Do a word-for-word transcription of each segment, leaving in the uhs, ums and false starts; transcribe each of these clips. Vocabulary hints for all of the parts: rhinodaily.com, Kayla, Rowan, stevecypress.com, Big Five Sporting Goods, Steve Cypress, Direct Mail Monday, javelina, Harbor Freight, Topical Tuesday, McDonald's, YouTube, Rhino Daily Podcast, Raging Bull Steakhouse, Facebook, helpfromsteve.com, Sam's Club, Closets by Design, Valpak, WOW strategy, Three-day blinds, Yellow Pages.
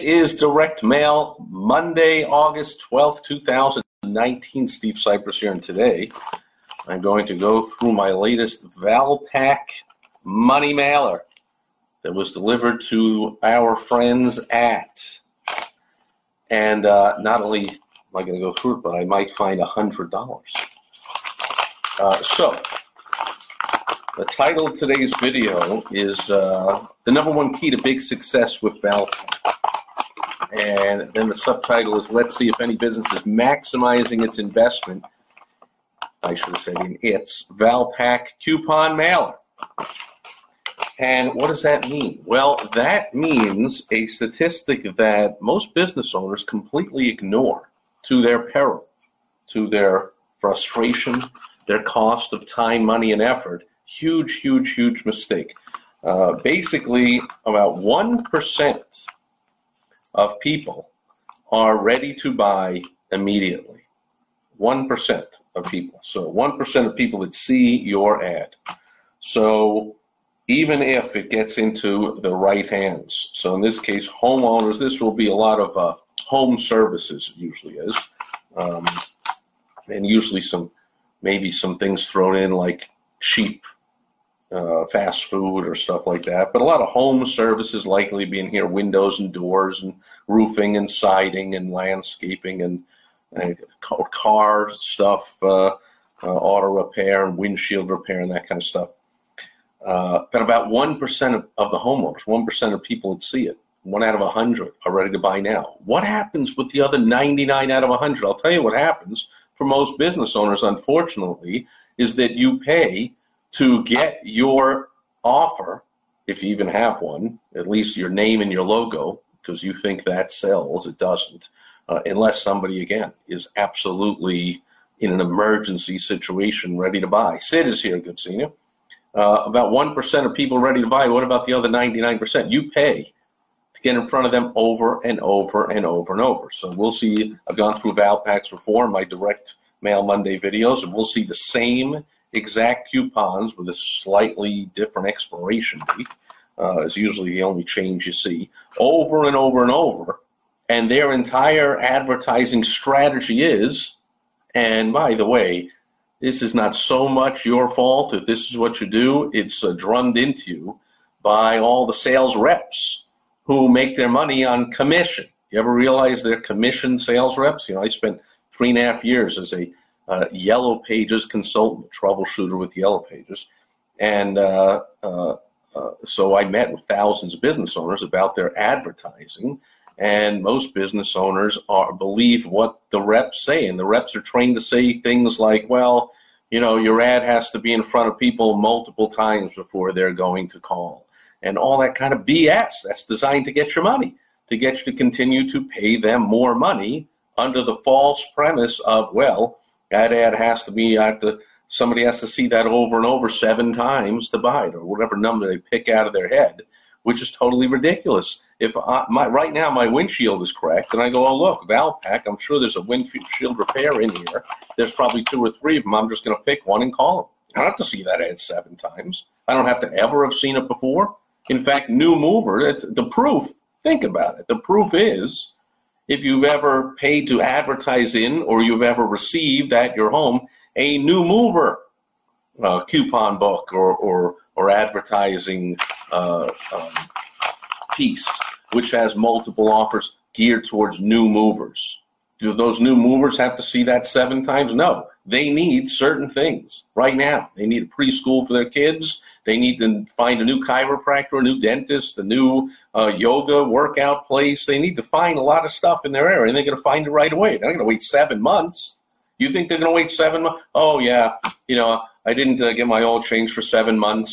Is Direct Mail Monday, August twelfth, two thousand nineteen. Steve Cypress here, and today I'm going to go through my latest Valpak money mailer that was delivered to our friends at, and uh, not only am I going to go through it, but I might find one hundred dollars. Uh, so, the title of today's video is uh, The Number One Key to Big Success with Valpak. And then the subtitle is, let's see if any business is maximizing its investment. I should have said in its Valpak coupon mailer. And what does that mean? Well, that means a statistic that most business owners completely ignore to their peril, to their frustration, their cost of time, money, and effort. Huge, huge, huge mistake. Uh, basically, about one percent of people are ready to buy immediately. one percent of people. So one percent of people that see your ad. So even if it gets into the right hands, so in this case, homeowners, this will be a lot of uh, home services, it usually is, um, and usually some, maybe some things thrown in like cheap Uh, fast food or stuff like that, but a lot of home services likely being here, windows and doors and roofing and siding and landscaping and, and car stuff, uh, uh, auto repair and windshield repair and that kind of stuff. Uh, but about one percent of, of the homeowners, one percent of people that see it, one out of one hundred are ready to buy now. What happens with the other ninety-nine out of one hundred? I'll tell you what happens for most business owners, unfortunately, is that you pay to get your offer, if you even have one, at least your name and your logo, because you think that sells. It doesn't, uh, unless somebody, again, is absolutely in an emergency situation ready to buy. Sid is here, good seeing you. Uh, about one percent of people ready to buy. What about the other ninety-nine percent? You pay to get in front of them over and over and over and over. So we'll see, I've gone through Valpaks before in my Direct Mail Monday videos, and we'll see the same exact coupons with a slightly different expiration date uh, is usually the only change you see over and over and over. And their entire advertising strategy is, and by the way, this is not so much your fault if this is what you do. It's uh, drummed into you by all the sales reps who make their money on commission. You ever realize they're commission sales reps? You know, I spent three and a half years as a Uh, Yellow Pages consultant, troubleshooter with Yellow Pages. And uh, uh, uh, so I met with thousands of business owners about their advertising, and most business owners are believe what the reps say. And the reps are trained to say things like, well, you know, your ad has to be in front of people multiple times before they're going to call, and all that kind of B S that's designed to get your money, to get you to continue to pay them more money under the false premise of, well, that ad has to be, I have to, somebody has to see that over and over seven times to buy it, or whatever number they pick out of their head, which is totally ridiculous. If I, my right now my windshield is cracked, and I go, oh, look, Valpak, I'm sure there's a windshield repair in here. There's probably two or three of them. I'm just going to pick one and call them. I don't have to see that ad seven times. I don't have to ever have seen it before. In fact, new mover, it's, the proof, think about it. The proof is, if you've ever paid to advertise in, or you've ever received at your home a new mover uh, coupon book or or, or advertising uh, um, piece, which has multiple offers geared towards new movers. Do those new movers have to see that seven times? No. They need certain things right now. They need a preschool for their kids. They need to find a new chiropractor, a new dentist, a new uh, yoga workout place. They need to find a lot of stuff in their area, and they're going to find it right away. They're not going to wait seven months. You think they're going to wait seven months? Oh, yeah, you know, I didn't uh, get my oil changed for seven months,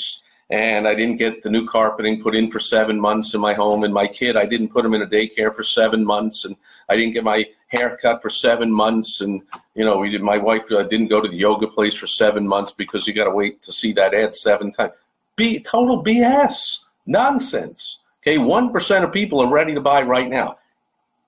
and I didn't get the new carpeting put in for seven months in my home, and my kid, I didn't put him in a daycare for seven months, and I didn't get my hair cut for seven months, and, you know, we did, my wife uh, didn't go to the yoga place for seven months because you got to wait to see that ad seven times. B, total B S, nonsense. Okay, one percent of people are ready to buy right now.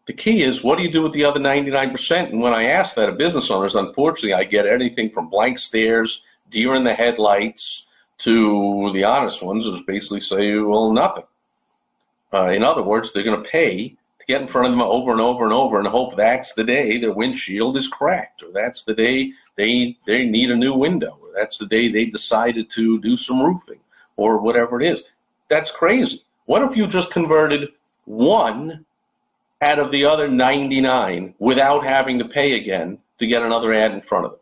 The key is, what do you do with the other ninety-nine percent? And when I ask that of business owners, unfortunately, I get anything from blank stares, deer in the headlights, to the honest ones who basically say, well, nothing. Uh, in other words, they're going to pay to get in front of them over and over and over and hope that's the day their windshield is cracked, or that's the day they they need a new window, or that's the day they decided to do some roofing, or whatever it is. That's crazy. What if you just converted one out of the other ninety-nine without having to pay again to get another ad in front of them?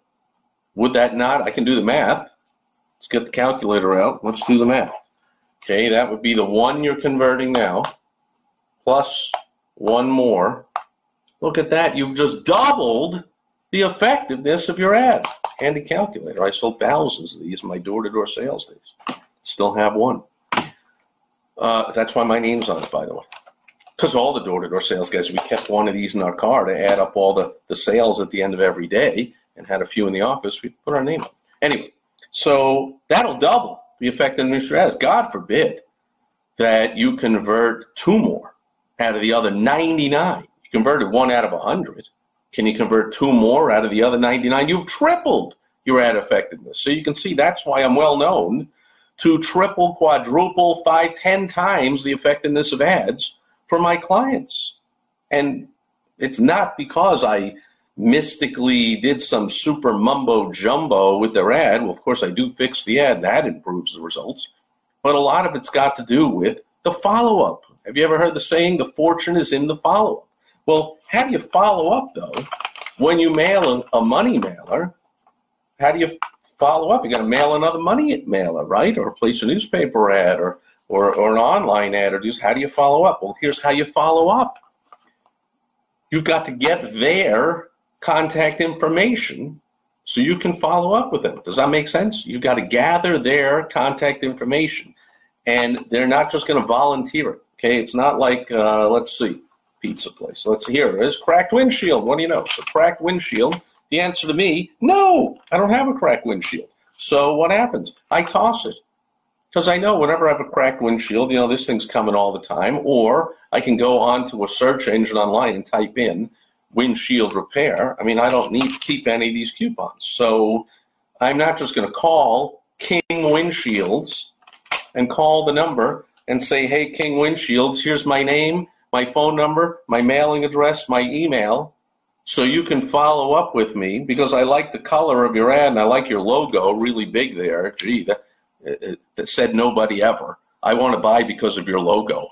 Would that not? I can do the math. Let's get the calculator out. Let's do the math. Okay, that would be the one you're converting now plus one more. Look at that. You've just doubled the effectiveness of your ad. Handy calculator. I sold thousands of these in my door-to-door sales days. Still have one. Uh, that's why my name's on it, by the way. Because all the door-to-door sales guys, we kept one of these in our car to add up all the, the sales at the end of every day, and had a few in the office. We put our name on. Anyway, so that'll double the effectiveness of your ads. God forbid that you convert two more out of the other ninety-nine. You converted one out of one hundred. Can you convert two more out of the other ninety-nine? You've tripled your ad effectiveness. So you can see that's why I'm well known to triple, quadruple, five, ten times the effectiveness of ads for my clients. And it's not because I mystically did some super mumbo jumbo with their ad. Well, of course, I do fix the ad. That improves the results. But a lot of it's got to do with the follow-up. Have you ever heard the saying, the fortune is in the follow-up? Well, how do you follow up, though, when you mail a money mailer? How do you follow up? You got to mail another money mailer, right? Or place a newspaper ad, or Or, or an online ad, or just how do you follow up? Well, here's how you follow up. You've got to get their contact information so you can follow up with them. Does that make sense? You've got to gather their contact information, and they're not just going to volunteer it. Okay, it's not like, uh, let's see, pizza place. Let's hear it. It's cracked windshield. What do you know? It's a cracked windshield. The answer to me, no, I don't have a cracked windshield. So what happens? I toss it. Because I know whenever I have a cracked windshield, you know, this thing's coming all the time. Or I can go onto a search engine online and type in windshield repair. I mean, I don't need to keep any of these coupons. So I'm not just going to call King Windshields and call the number and say, hey, King Windshields, here's my name, my phone number, my mailing address, my email, so you can follow up with me because I like the color of your ad and I like your logo really big there. Gee, that. That said nobody ever. I want to buy because of your logo.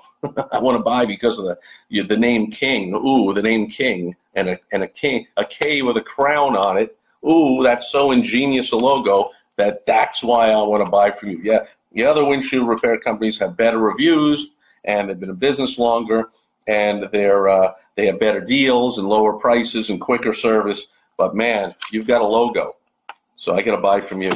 I want to buy because of the you, the name King. Ooh, the name King, and a and a king, a K with a crown on it. Ooh, that's so ingenious a logo that that's why I want to buy from you. Yeah, the other windshield repair companies have better reviews, and they've been in business longer, and they're uh, they have better deals and lower prices and quicker service. But man, you've got a logo, so I got to buy from you.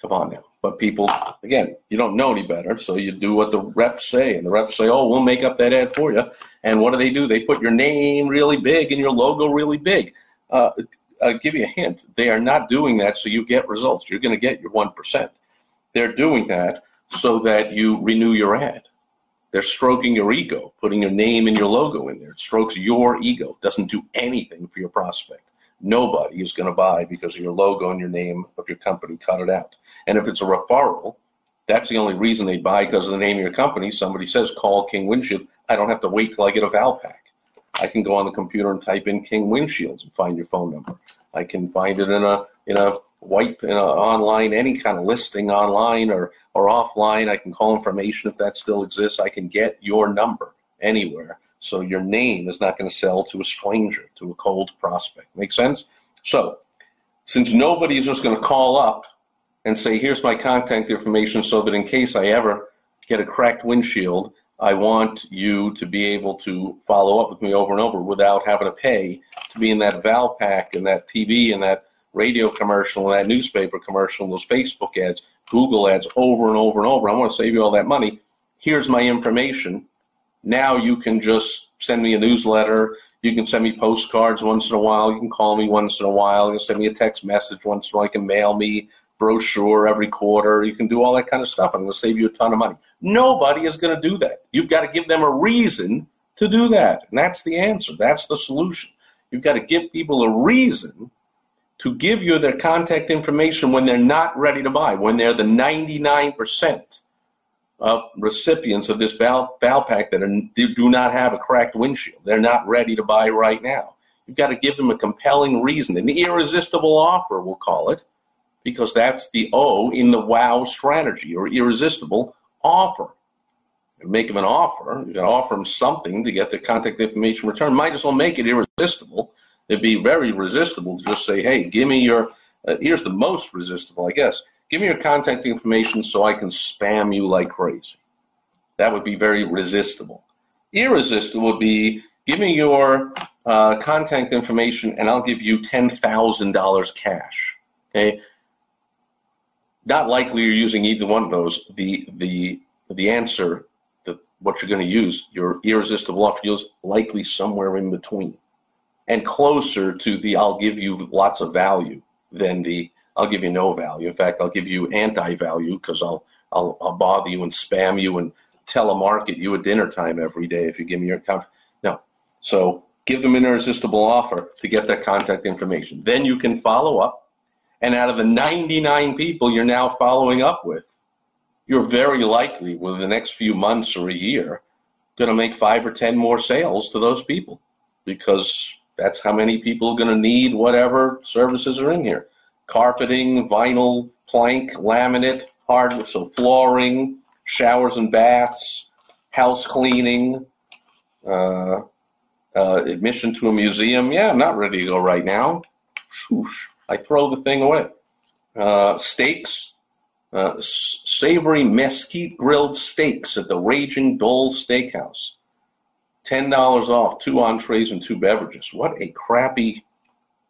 Come on now. But people, again, you don't know any better, so you do what the reps say. And the reps say, oh, we'll make up that ad for you. And what do they do? They put your name really big and your logo really big. Uh, I'll give you a hint. They are not doing that so you get results. You're going to get your one percent. They're doing that so that you renew your ad. They're stroking your ego, putting your name and your logo in there. It strokes your ego. It doesn't do anything for your prospect. Nobody is going to buy because of your logo and your name of your company. Cut it out. And if it's a referral, that's the only reason they buy, because of the name of your company. Somebody says, call King Windshield. I don't have to wait till I get a Valpak. I can go on the computer and type in King Windshields and find your phone number. I can find it in a in a white, in a online, any kind of listing online or, or offline. I can call information if that still exists. I can get your number anywhere. So your name is not going to sell to a stranger, to a cold prospect. Make sense? So since nobody's just going to call up and say, here's my contact information so that in case I ever get a cracked windshield, I want you to be able to follow up with me over and over without having to pay to be in that Valpak and that T V and that radio commercial and that newspaper commercial and those Facebook ads. Google ads over and over and over. I want to save you all that money. Here's my information. Now you can just send me a newsletter. You can send me postcards once in a while. You can call me once in a while. You can send me a text message once in a while. You can mail me brochure every quarter. You can do all that kind of stuff. I'm going to save you a ton of money. Nobody is going to do that. You've got to give them a reason to do that. And that's the answer. That's the solution. You've got to give people a reason to give you their contact information when they're not ready to buy, when they're the ninety-nine percent of recipients of this Valpak that are, do not have a cracked windshield. They're not ready to buy right now. You've got to give them a compelling reason, an irresistible offer, we'll call it, because that's the O in the WOW strategy, or irresistible offer. And make them an offer. You've got to offer them something to get their contact information returned. Might as well make it irresistible. It'd be very resistible to just say, hey, give me your, uh, here's the most resistible, I guess. Give me your contact information so I can spam you like crazy. That would be very resistible. Irresistible would be, give me your uh, contact information and I'll give you ten thousand dollars cash. Okay? Not likely you're using either one of those. The the the answer to what you're going to use, your irresistible offer, is likely somewhere in between. And closer to the I'll give you lots of value than the I'll give you no value. In fact, I'll give you anti-value because I'll, I'll I'll bother you and spam you and telemarket you at dinner time every day if you give me your account. No. So give them an irresistible offer to get their contact information. Then you can follow up. And out of the ninety-nine people you're now following up with, you're very likely within the next few months or a year going to make five or ten more sales to those people, because that's how many people are going to need whatever services are in here. Carpeting, vinyl, plank, laminate, hardwood, so flooring, showers and baths, house cleaning, uh, uh, admission to a museum. Yeah, I'm not ready to go right now. Whoosh, I throw the thing away. Uh, steaks, uh, s- savory mesquite grilled steaks at the Raging Bull Steakhouse. ten dollars off, two entrees and two beverages. What a crappy,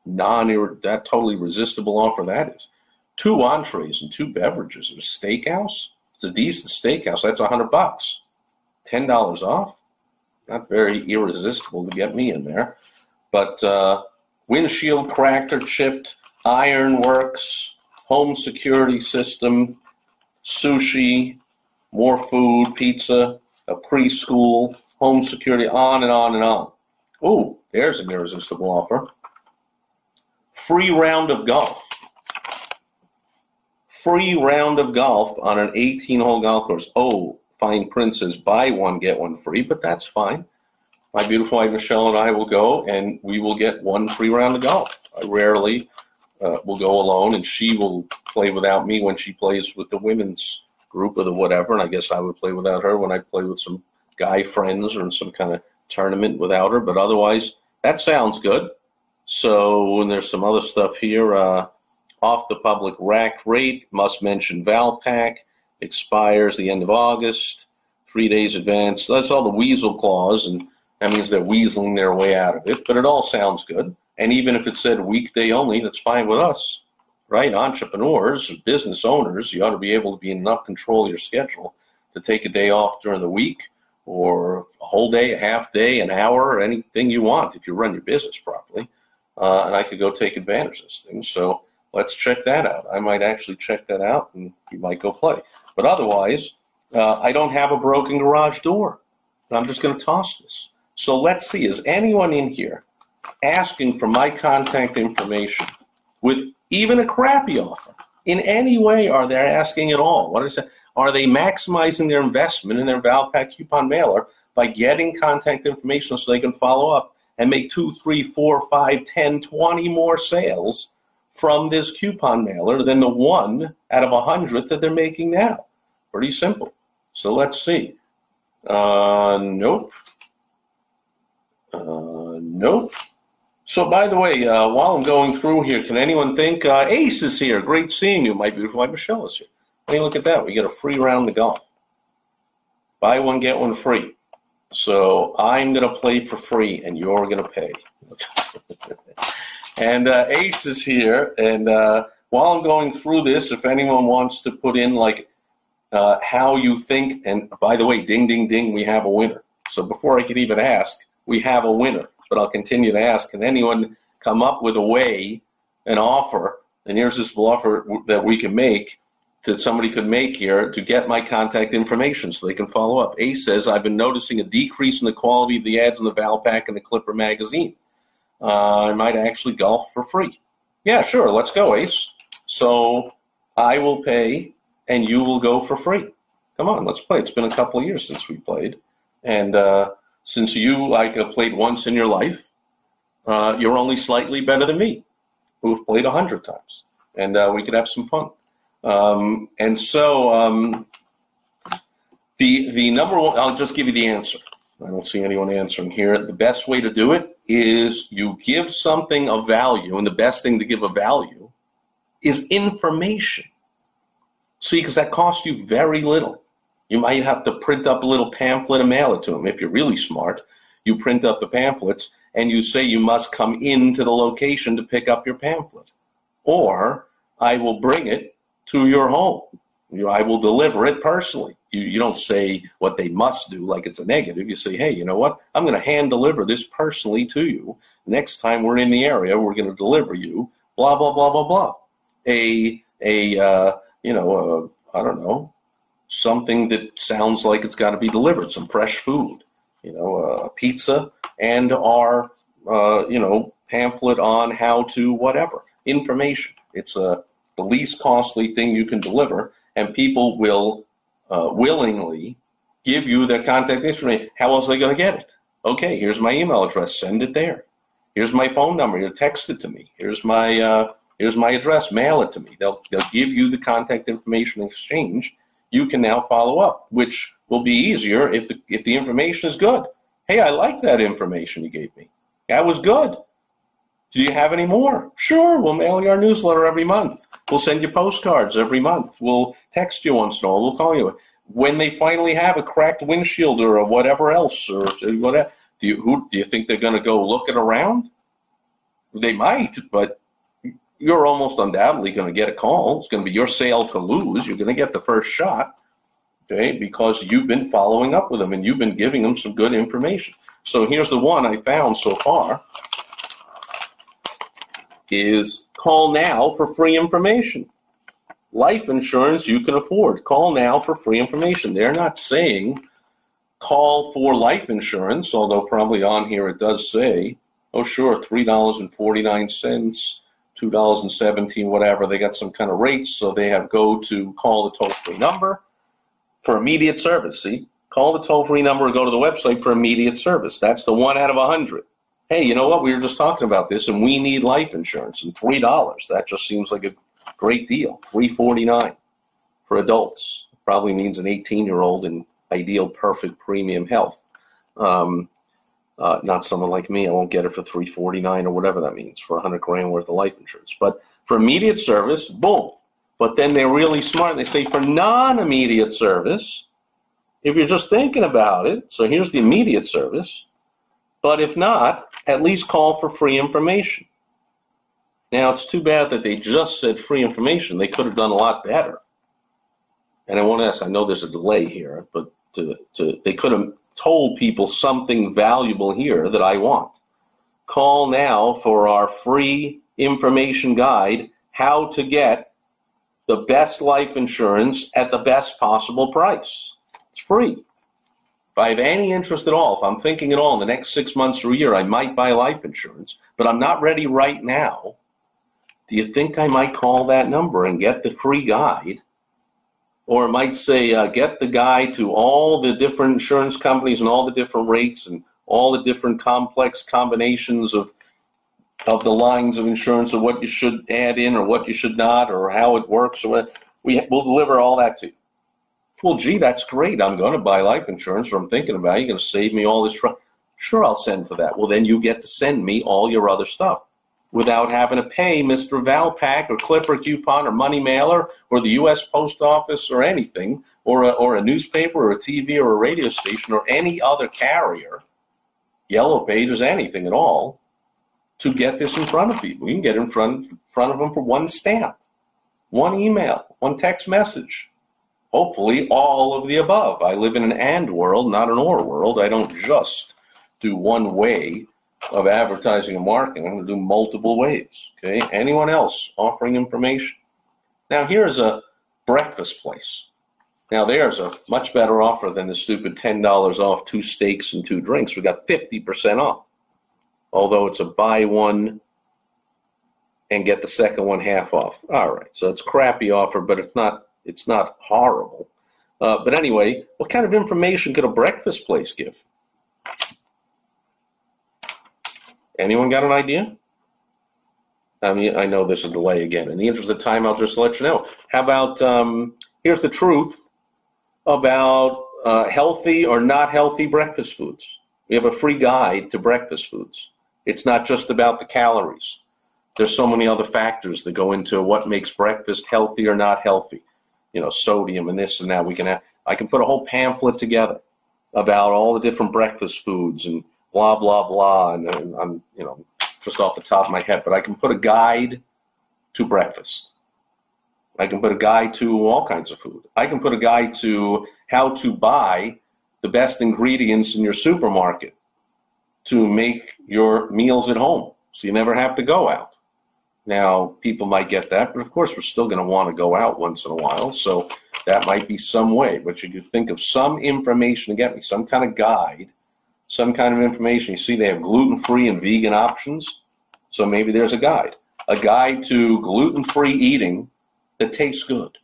non that totally resistible offer that is. Two entrees and two beverages at a steakhouse? It's a decent steakhouse. That's one hundred bucks. ten dollars off? Not very irresistible to get me in there. But uh, windshield cracked or chipped, ironworks, home security system, sushi, more food, pizza, a preschool, home security, on and on and on. Ooh, there's an irresistible offer. Free round of golf. Free round of golf on an eighteen-hole golf course. Oh, fine print says buy one, get one free, but that's fine. My beautiful wife, Michelle, and I will go, and we will get one free round of golf. I rarely uh, will go alone, and she will play without me when she plays with the women's group or the whatever, and I guess I would play without her when I play with some guy friends or in some kind of tournament without her, but otherwise that sounds good. So, and there's some other stuff here. Uh, off the public rack rate, must mention Valpak, expires the end of August, three days advance. That's all the weasel clause, and that means they're weaseling their way out of it, but it all sounds good. And even if it said weekday only, that's fine with us, right? Entrepreneurs, business owners, you ought to be able to be in enough control of your schedule to take a day off during the week, or a whole day, a half day, an hour, anything you want if you run your business properly. Uh, and I could go take advantage of this thing. So let's check that out. I might actually check that out, and you might go play. But otherwise, uh, I don't have a broken garage door. And I'm just going to toss this. So let's see, is anyone in here asking for my contact information with even a crappy offer? In any way are they asking at all? What is that? Are they maximizing their investment in their Valpak coupon mailer by getting contact information so they can follow up and make two, three, four, five, ten, twenty more sales from this coupon mailer than the one out of a hundred that they're making now? Pretty simple. So let's see. Uh, nope. Uh, nope. So, by the way, uh, while I'm going through here, can anyone think, uh, Ace is here. Great seeing you. My beautiful wife, Michelle, is here. Hey, look at that. We get a free round of golf. Buy one, get one free. So I'm going to play for free, and you're going to pay. And uh, Ace is here, and uh, while I'm going through this, if anyone wants to put in like uh, how you think, and by the way, ding, ding, ding, we have a winner. So before I could even ask, we have a winner, but I'll continue to ask. Can anyone come up with a way, an offer, and here's this offer that we can make, that somebody could make here to get my contact information so they can follow up. Ace says, I've been noticing a decrease in the quality of the ads in the Valpak and the Clipper magazine. Uh, I might actually golf for free. Yeah, sure, let's go, Ace. So I will pay and you will go for free. Come on, let's play. It's been a couple of years since we played. And uh, since you like played once in your life, uh, you're only slightly better than me, who have played a hundred times. And uh, we could have some fun. Um, and so um, the the number one, I'll just give you the answer. I don't see anyone answering here. The best way to do it is you give something of value, and the best thing to give of value is information. See, because that costs you very little. You might have to print up a little pamphlet and mail it to them. If you're really smart, you print up the pamphlets, and you say you must come into the location to pick up your pamphlet. Or I will bring it to your home. You know, I will deliver it personally. You, you don't say what they must do like it's a negative. You say, hey, you know what? I'm going to hand deliver this personally to you. Next time we're in the area, we're going to deliver you, blah, blah, blah, blah, blah. A, a uh, you know, uh, I don't know, something that sounds like it's got to be delivered, some fresh food, you know, uh, pizza and our, uh, you know, pamphlet on how to whatever, information. It's a the least costly thing you can deliver, and people will uh, willingly give you their contact information. How else are they going to get it? Okay, here's my email address. Send it there. Here's my phone number. You text it to me. Here's my uh, here's my address. Mail it to me. They'll they'll give you the contact information exchange. You can now follow up, which will be easier if the if the information is good. Hey, I like that information you gave me. That was good. Do you have any more? Sure, we'll mail you our newsletter every month. We'll send you postcards every month. We'll text you once in a while. We'll call you. When they finally have a cracked windshield or whatever else, or whatever, do you, who, do you think they're going to go look it around? They might, but you're almost undoubtedly going to get a call. It's going to be your sale to lose. You're going to get the first shot, okay, because you've been following up with them and you've been giving them some good information. So here's the one I found so far. Is call now for free information. Life insurance you can afford. Call now for free information. They're not saying call for life insurance, although probably on here it does say, oh, sure, three dollars and forty-nine cents, two dollars and seventeen cents, whatever. They got some kind of rates, so they have go to call the toll-free number for immediate service. See, call the toll-free number or go to the website for immediate service. That's the one out of a hundred. Hey, you know what? We were just talking about this, and we need life insurance. And three dollars, that just seems like a great deal. three forty-nine for adults. Probably means an eighteen-year-old in ideal, perfect, premium health. Um, uh, not someone like me. I won't get it for three forty-nine or whatever that means for a hundred grand worth of life insurance. But for immediate service, boom. But then they're really smart. They say for non-immediate service, if you're just thinking about it, so here's the immediate service. But if not, at least call for free information. Now, it's too bad that they just said free information. They could have done a lot better. And I want to ask, I know there's a delay here, but to, to, they could have told people something valuable here that I want. Call now for our free information guide, how to get the best life insurance at the best possible price. It's free. If I have any interest at all, if I'm thinking at all in the next six months or a year, I might buy life insurance, but I'm not ready right now. Do you think I might call that number and get the free guide? Or I might say, uh, get the guide to all the different insurance companies and all the different rates and all the different complex combinations of of the lines of insurance or what you should add in or what you should not or how it works. Or what. We, we'll deliver all that to you. Well, gee, that's great. I'm going to buy life insurance, or I'm thinking about it. You're going to save me all this trouble. Sure, I'll send for that. Well, then you get to send me all your other stuff without having to pay Mister Valpak or Clipper Coupon or Money Mailer or the U S Post Office or anything or a, or a newspaper or a T V or a radio station or any other carrier, Yellow Pages, anything at all, to get this in front of people. You can get it in front, in front of them for one stamp. one email, one text message. Hopefully all of the above. I live in an and world, not an or world. I don't just do one way of advertising and marketing. I'm going to do multiple ways. Okay. Anyone else offering information? Now, here's a breakfast place. Now, there's a much better offer than the stupid ten dollars off two steaks and two drinks. We got fifty percent off, although it's a buy one and get the second one half off. All right, so it's a crappy offer, but it's not it's not horrible. Uh, but anyway, what kind of information could a breakfast place give? Anyone got an idea? I mean, I know there's a delay again. In the interest of time, I'll just let you know. How about um, here's the truth about uh, healthy or not healthy breakfast foods. We have a free guide to breakfast foods. It's not just about the calories. There's so many other factors that go into what makes breakfast healthy or not healthy. You know, sodium and this and that. We can have, I can put a whole pamphlet together about all the different breakfast foods and blah, blah, blah. And, and I'm, you know, just off the top of my head. But I can put a guide to breakfast. I can put a guide to all kinds of food. I can put a guide to how to buy the best ingredients in your supermarket to make your meals at home so you never have to go out. Now, people might get that, but of course we're still going to want to go out once in a while, so that might be some way. But you could think of some information to get me, some kind of guide, some kind of information. You see they have gluten-free and vegan options, so maybe there's a guide. A guide to gluten-free eating that tastes good,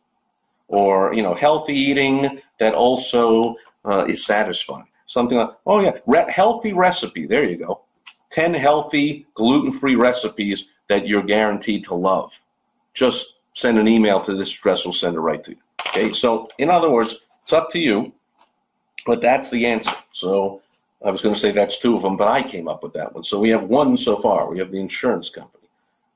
or, you know, healthy eating that also uh, is satisfying. Something like, oh, yeah, Re- healthy recipe. There you go. ten healthy gluten-free recipes that you're guaranteed to love. Just send an email to this address. We'll send it right to you. Okay, so in other words, it's up to you, but that's the answer. So I was going to say that's two of them, but I came up with that one. So we have one so far. We have the insurance company.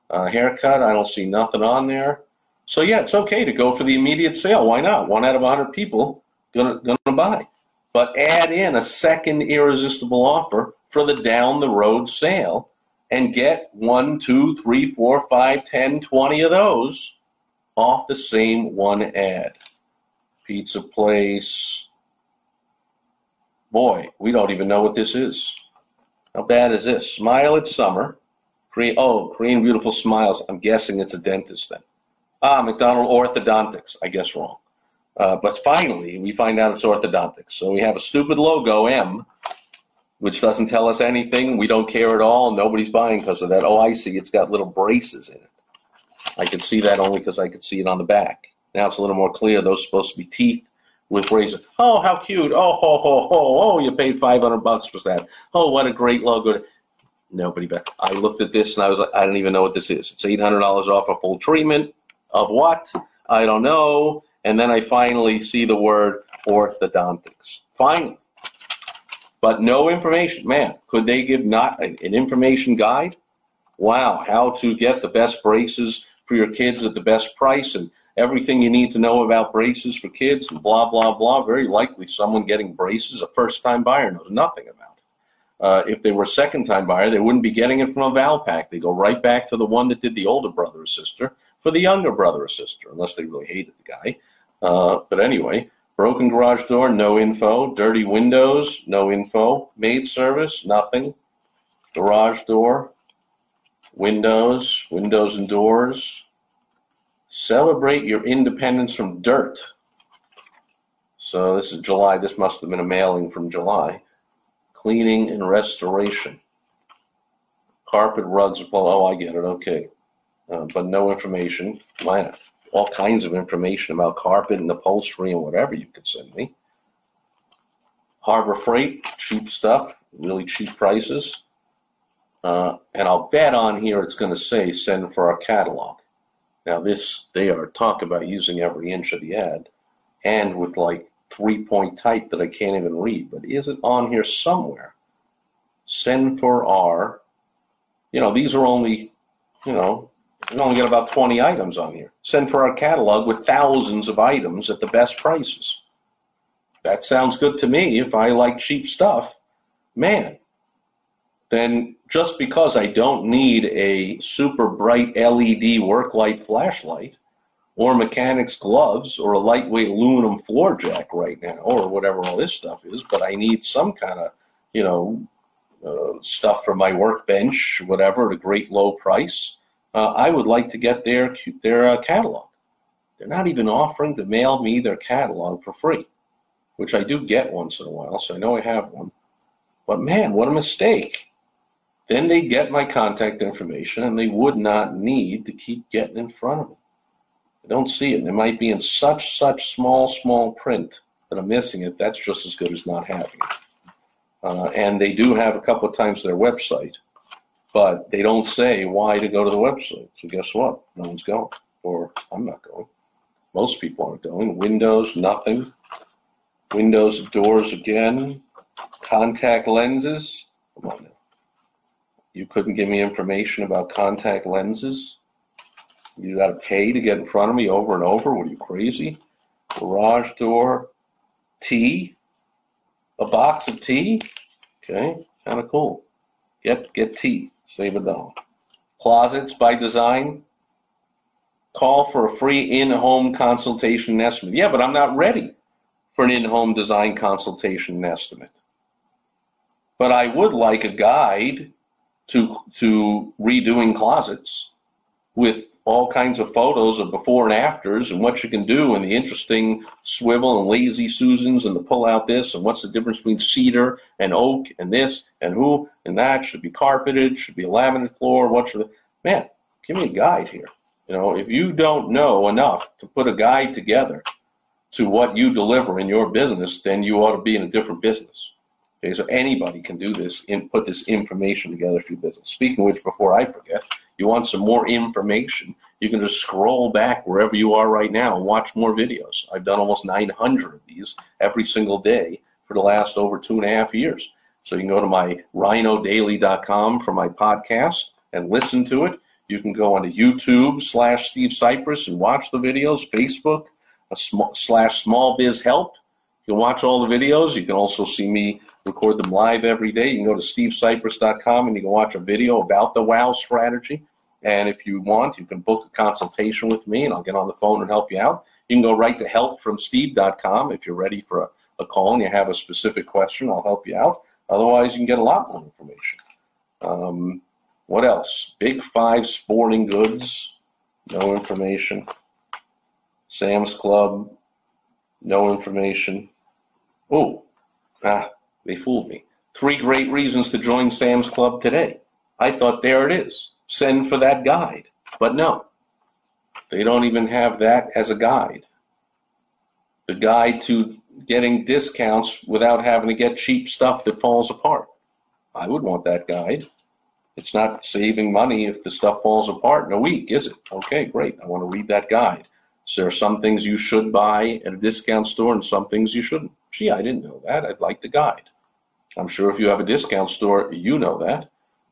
Uh, haircut, I don't see nothing on there. So, yeah, it's okay to go for the immediate sale. Why not? One out of one hundred people gonna gonna buy. But add in a second irresistible offer for the down-the-road sale, and get one, two, three, four, five, ten, twenty of those off the same one ad. Pizza place. Boy, we don't even know what this is. How bad is this? Smile at summer. Create, oh, Korean beautiful smiles. I'm guessing it's a dentist then. Ah, McDonald's orthodontics. I guess wrong. Uh, but finally, we find out it's orthodontics. So we have a stupid logo, M, which doesn't tell us anything. We don't care at all. Nobody's buying because of that. Oh, I see. It's got little braces in it. I could see that only because I could see it on the back. Now it's a little more clear. Those are supposed to be teeth with braces. Oh, how cute. Oh, ho, ho, ho. Oh, you paid five hundred bucks for that. Oh, what a great logo. Nobody back. I looked at this, and I was like, I don't even know what this is. It's eight hundred dollars off a full treatment of what? I don't know. And then I finally see the word orthodontics. Finally. But no information. Man, could they give not an information guide? Wow, how to get the best braces for your kids at the best price and everything you need to know about braces for kids and blah, blah, blah. Very likely someone getting braces, a first-time buyer, knows nothing about it. Uh, if they were a second-time buyer, they wouldn't be getting it from a Valpak. They go right back to the one that did the older brother or sister for the younger brother or sister, unless they really hated the guy. Uh, but anyway... Broken garage door, no info. Dirty windows, no info. Maid service, nothing. Garage door, windows, windows and doors. Celebrate your independence from dirt. So this is July. This must have been a mailing from July. Cleaning and restoration. Carpet rugs. Well, oh, I get it. Okay. Uh, but no information. Why not? All kinds of information about carpet and upholstery and whatever you could send me. Harbor Freight, cheap stuff, really cheap prices. Uh, and I'll bet on here it's going to say send for our catalog. Now this, they are talking about using every inch of the ad and with like three-point type that I can't even read. But is it on here somewhere? Send for our, you know, these are only, you know, we've only got about twenty items on here. Send for our catalog with thousands of items at the best prices. That sounds good to me. If I like cheap stuff, man, then just because I don't need a super bright L E D work light flashlight, or mechanic's gloves or a lightweight aluminum floor jack right now, or whatever all this stuff is, but I need some kind of, you know, uh, stuff for my workbench, whatever, at a great low price. Uh, I would like to get their, their uh, catalog. They're not even offering to mail me their catalog for free, which I do get once in a while, so I know I have one. But, man, what a mistake. Then they get my contact information, and they would not need to keep getting in front of me. I don't see it. It might be in such, such small, small print that I'm missing it. That's just as good as not having it. Uh, and they do have a couple of times their website, but they don't say why to go to the website. So guess what? No one's going, or I'm not going. Most people aren't going. Windows, nothing. Windows, doors again. Contact lenses. Come on now. You couldn't give me information about contact lenses? You got to pay to get in front of me over and over? What are you, crazy? Garage door, tea, a box of tea? Okay, kind of cool. Get, get tea, save a dollar. Closets by Design, call for a free in-home consultation and estimate. Yeah, but I'm not ready for an in-home design consultation and estimate. But I would like a guide to to redoing closets with all kinds of photos of before and afters and what you can do and the interesting swivel and lazy Susans and the pull out this and what's the difference between cedar and oak and this and who and that should be carpeted, should be a laminate floor, what should, man, give me a guide here. You know, if you don't know enough to put a guide together to what you deliver in your business, then you ought to be in a different business. Okay, so anybody can do this and put this information together for your business. Speaking of which, before I forget, you want some more information, you can just scroll back wherever you are right now and watch more videos. I've done almost nine hundred of these every single day for the last over two and a half years. So you can go to my rhino daily dot com for my podcast and listen to it. You can go onto YouTube slash Steve Cypress and watch the videos, Facebook a sm- slash Small Biz Help. You can watch all the videos. You can also see me record them live every day. You can go to steve cypress dot com and you can watch a video about the WOW strategy. And if you want, you can book a consultation with me and I'll get on the phone and help you out. You can go right to help from steve dot com if you're ready for a, a call and you have a specific question. I'll help you out. Otherwise, you can get a lot more information. Um, what else? Big Five Sporting Goods, no information. Sam's Club, no information. Oh, ah. They fooled me. Three great reasons to join Sam's Club today. I thought, there it is. Send for that guide. But no, they don't even have that as a guide. The guide to getting discounts without having to get cheap stuff that falls apart. I would want that guide. It's not saving money if the stuff falls apart in a week, is it? Okay, great. I want to read that guide. So there are some things you should buy at a discount store and some things you shouldn't. Gee, I didn't know that. I'd like the guide. I'm sure if you have a discount store, you know that.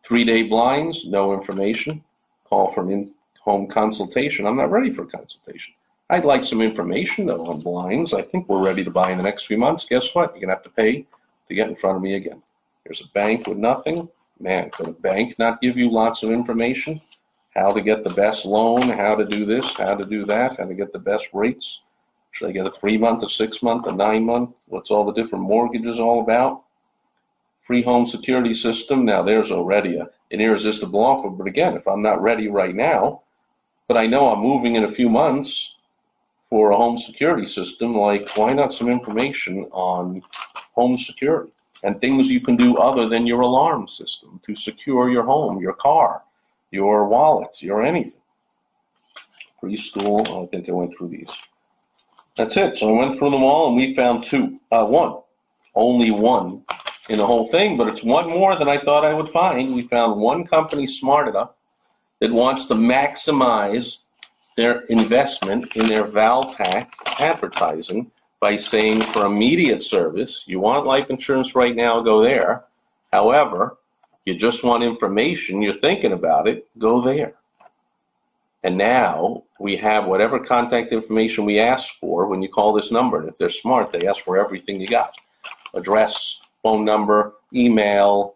Three-day blinds, no information. Call for an in-home consultation. I'm not ready for a consultation. I'd like some information, though, on blinds. I think we're ready to buy in the next few months. Guess what? You're going to have to pay to get in front of me again. Here's a bank with nothing. Man, could a bank not give you lots of information? How to get the best loan, how to do this, how to do that, how to get the best rates. Should I get a three-month, a six-month, a nine-month? What's all the different mortgages all about? Free home security system. Now, there's already a, an irresistible offer. But again, if I'm not ready right now, but I know I'm moving in a few months for a home security system, like, why not some information on home security and things you can do other than your alarm system to secure your home, your car, your wallet, your anything? Preschool, I think I went through these. That's it. So I went through them all, and we found two, uh, one, only one in the whole thing, but it's one more than I thought I would find. We found one company smart enough that wants to maximize their investment in their Valpak advertising by saying, for immediate service, you want life insurance right now, go there. However, you just want information, you're thinking about it, go there. And now we have whatever contact information we ask for when you call this number. And if they're smart, they ask for everything you got. Address, phone number, email,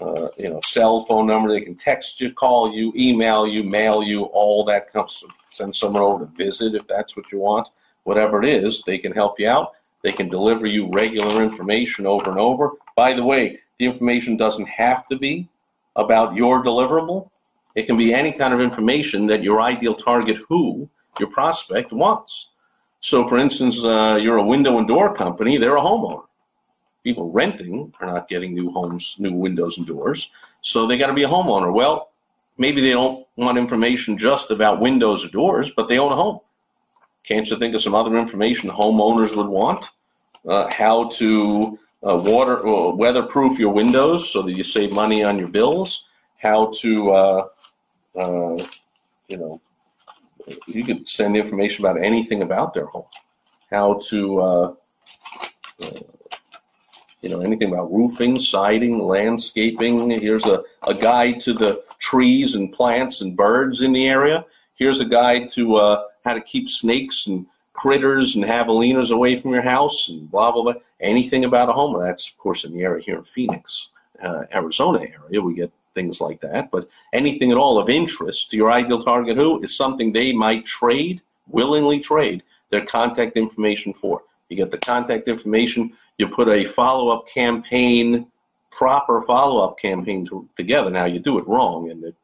uh, you know, cell phone number. They can text you, call you, email you, mail you, all that comes. Send someone over to visit if that's what you want. Whatever it is, they can help you out. They can deliver you regular information over and over. By the way, the information doesn't have to be about your deliverable. It can be any kind of information that your ideal target, who your prospect, wants. So, for instance, uh, you're a window and door company. They're a homeowner. People renting are not getting new homes, new windows and doors. So they got to be a homeowner. Well, maybe they don't want information just about windows or doors, but they own a home. Can't you think of some other information homeowners would want? Uh, how to uh, water uh, weatherproof your windows so that you save money on your bills. How to, uh, uh, you know, you could send information about anything about their home. How to, uh, uh, you know, anything about roofing, siding, landscaping. Here's a, a guide to the trees and plants and birds in the area. Here's a guide to uh, how to keep snakes and critters and javelinas away from your house and blah, blah, blah. Anything about a home. That's, of course, in the area here in Phoenix, uh, Arizona area. We get things like that. But anything at all of interest to your ideal target who is something they might trade, willingly trade, their contact information for. You get the contact information. You put a follow-up campaign, proper follow-up campaign to, together. Now, you do it wrong, and it,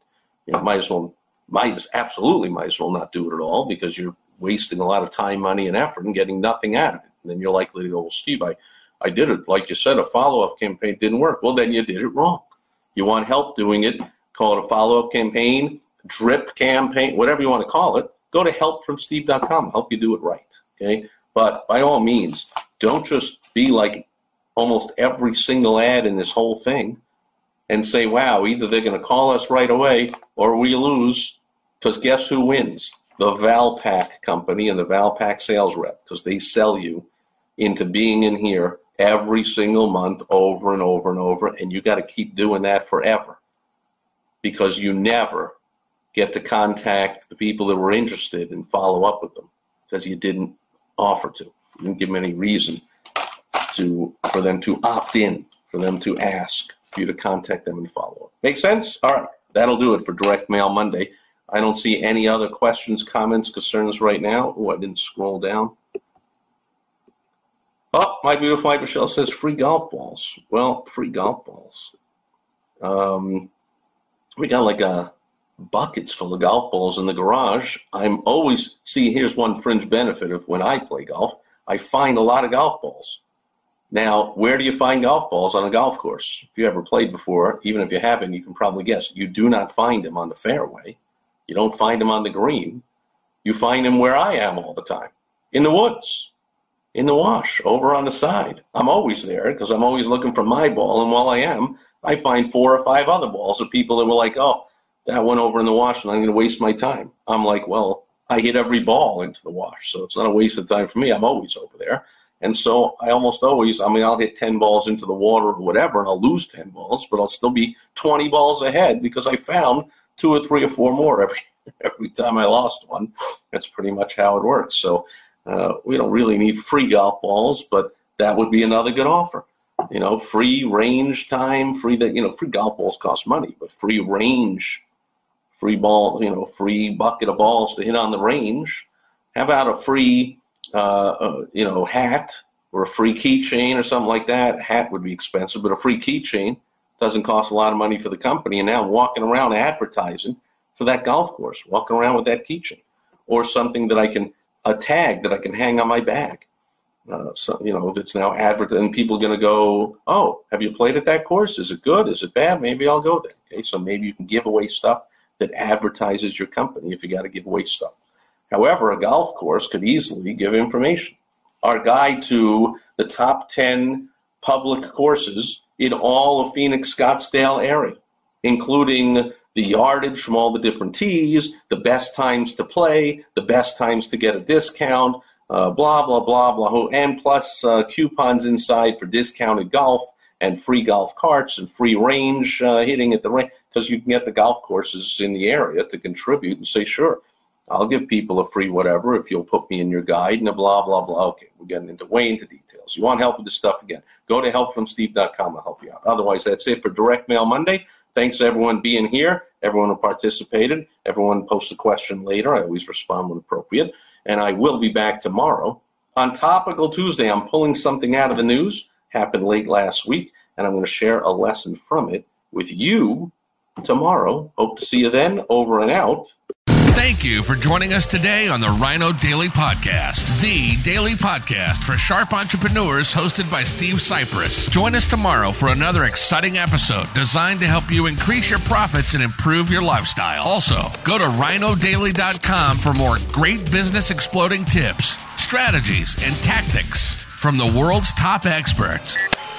you know, might as well, might as, absolutely might as well not do it at all, because you're wasting a lot of time, money, and effort and getting nothing out of it. And then you're likely to go, well, Steve, I, I did it. Like you said, a follow-up campaign didn't work. Well, then you did it wrong. You want help doing it, call it a follow-up campaign, drip campaign, whatever you want to call it. Go to help from steve dot com. Help you do it right, okay? But by all means, don't just be like almost every single ad in this whole thing and say, wow, either they're going to call us right away or we lose, because guess who wins? The Valpak company and the Valpak sales rep, because they sell you into being in here every single month, over and over and over, and you got to keep doing that forever, because you never get to contact the people that were interested and follow up with them, because you didn't offer to. You didn't give them any reason to for them to opt in, for them to ask, for you to contact them and follow up. Make sense? All right, that'll do it for Direct Mail Monday. I don't see any other questions, comments, concerns right now. Oh, I didn't scroll down. Oh, my beautiful wife Michelle says free golf balls. Well, free golf balls. Um, we got like a buckets full of golf balls in the garage. I'm always, see, here's one fringe benefit of when I play golf. I find a lot of golf balls. Now, where do you find golf balls on a golf course? If you ever played before, even if you haven't, you can probably guess. You do not find them on the fairway. You don't find them on the green. You find them where I am all the time, in the woods. In the wash, over on the side. I'm always there because I'm always looking for my ball, and while I am, I find four or five other balls of people that were like, oh, that went over in the wash, and I'm going to waste my time. I'm like, well, I hit every ball into the wash, so it's not a waste of time for me. I'm always over there. And so I almost always, I mean, I'll hit ten balls into the water or whatever, and I'll lose ten balls, but I'll still be twenty balls ahead because I found two or three or four more every, every time I lost one. That's pretty much how it works. So Uh, we don't really need free golf balls, but that would be another good offer. You know, free range time, free that, you know, free golf balls cost money, but free range, free ball, you know, free bucket of balls to hit on the range. How about a free, uh, uh, you know, hat or a free keychain or something like that? A hat would be expensive, but a free keychain doesn't cost a lot of money for the company. And now I'm walking around advertising for that golf course, walking around with that keychain or something that I can, a tag that I can hang on my bag. Uh, so, you know, if it's now advertised, and people are going to go, oh, have you played at that course? Is it good? Is it bad? Maybe I'll go there. Okay, so maybe you can give away stuff that advertises your company if you got to give away stuff. However, a golf course could easily give information. Our guide to the top ten public courses in all of Phoenix, Scottsdale area, including the yardage from all the different tees, the best times to play, the best times to get a discount, uh, blah, blah, blah, blah, and plus uh, coupons inside for discounted golf and free golf carts and free range uh, hitting at the range, because you can get the golf courses in the area to contribute and say, sure, I'll give people a free whatever if you'll put me in your guide and a blah, blah, blah. Okay, we're getting into way into detail. sales. You want help with this stuff again? Go to help from steve dot com. I'll help you out. Otherwise, that's it for Direct Mail Monday. Thanks to everyone being here, everyone who participated, everyone posts a question later. I always respond when appropriate. And I will be back tomorrow. On Topical Tuesday, I'm pulling something out of the news, happened late last week, and I'm going to share a lesson from it with you tomorrow. Hope to see you then. Over and out. Thank you for joining us today on the Rhino Daily Podcast, the daily podcast for sharp entrepreneurs hosted by Steve Cypress. Join us tomorrow for another exciting episode designed to help you increase your profits and improve your lifestyle. Also, go to rhino daily dot com for more great business exploding tips, strategies, and tactics from the world's top experts.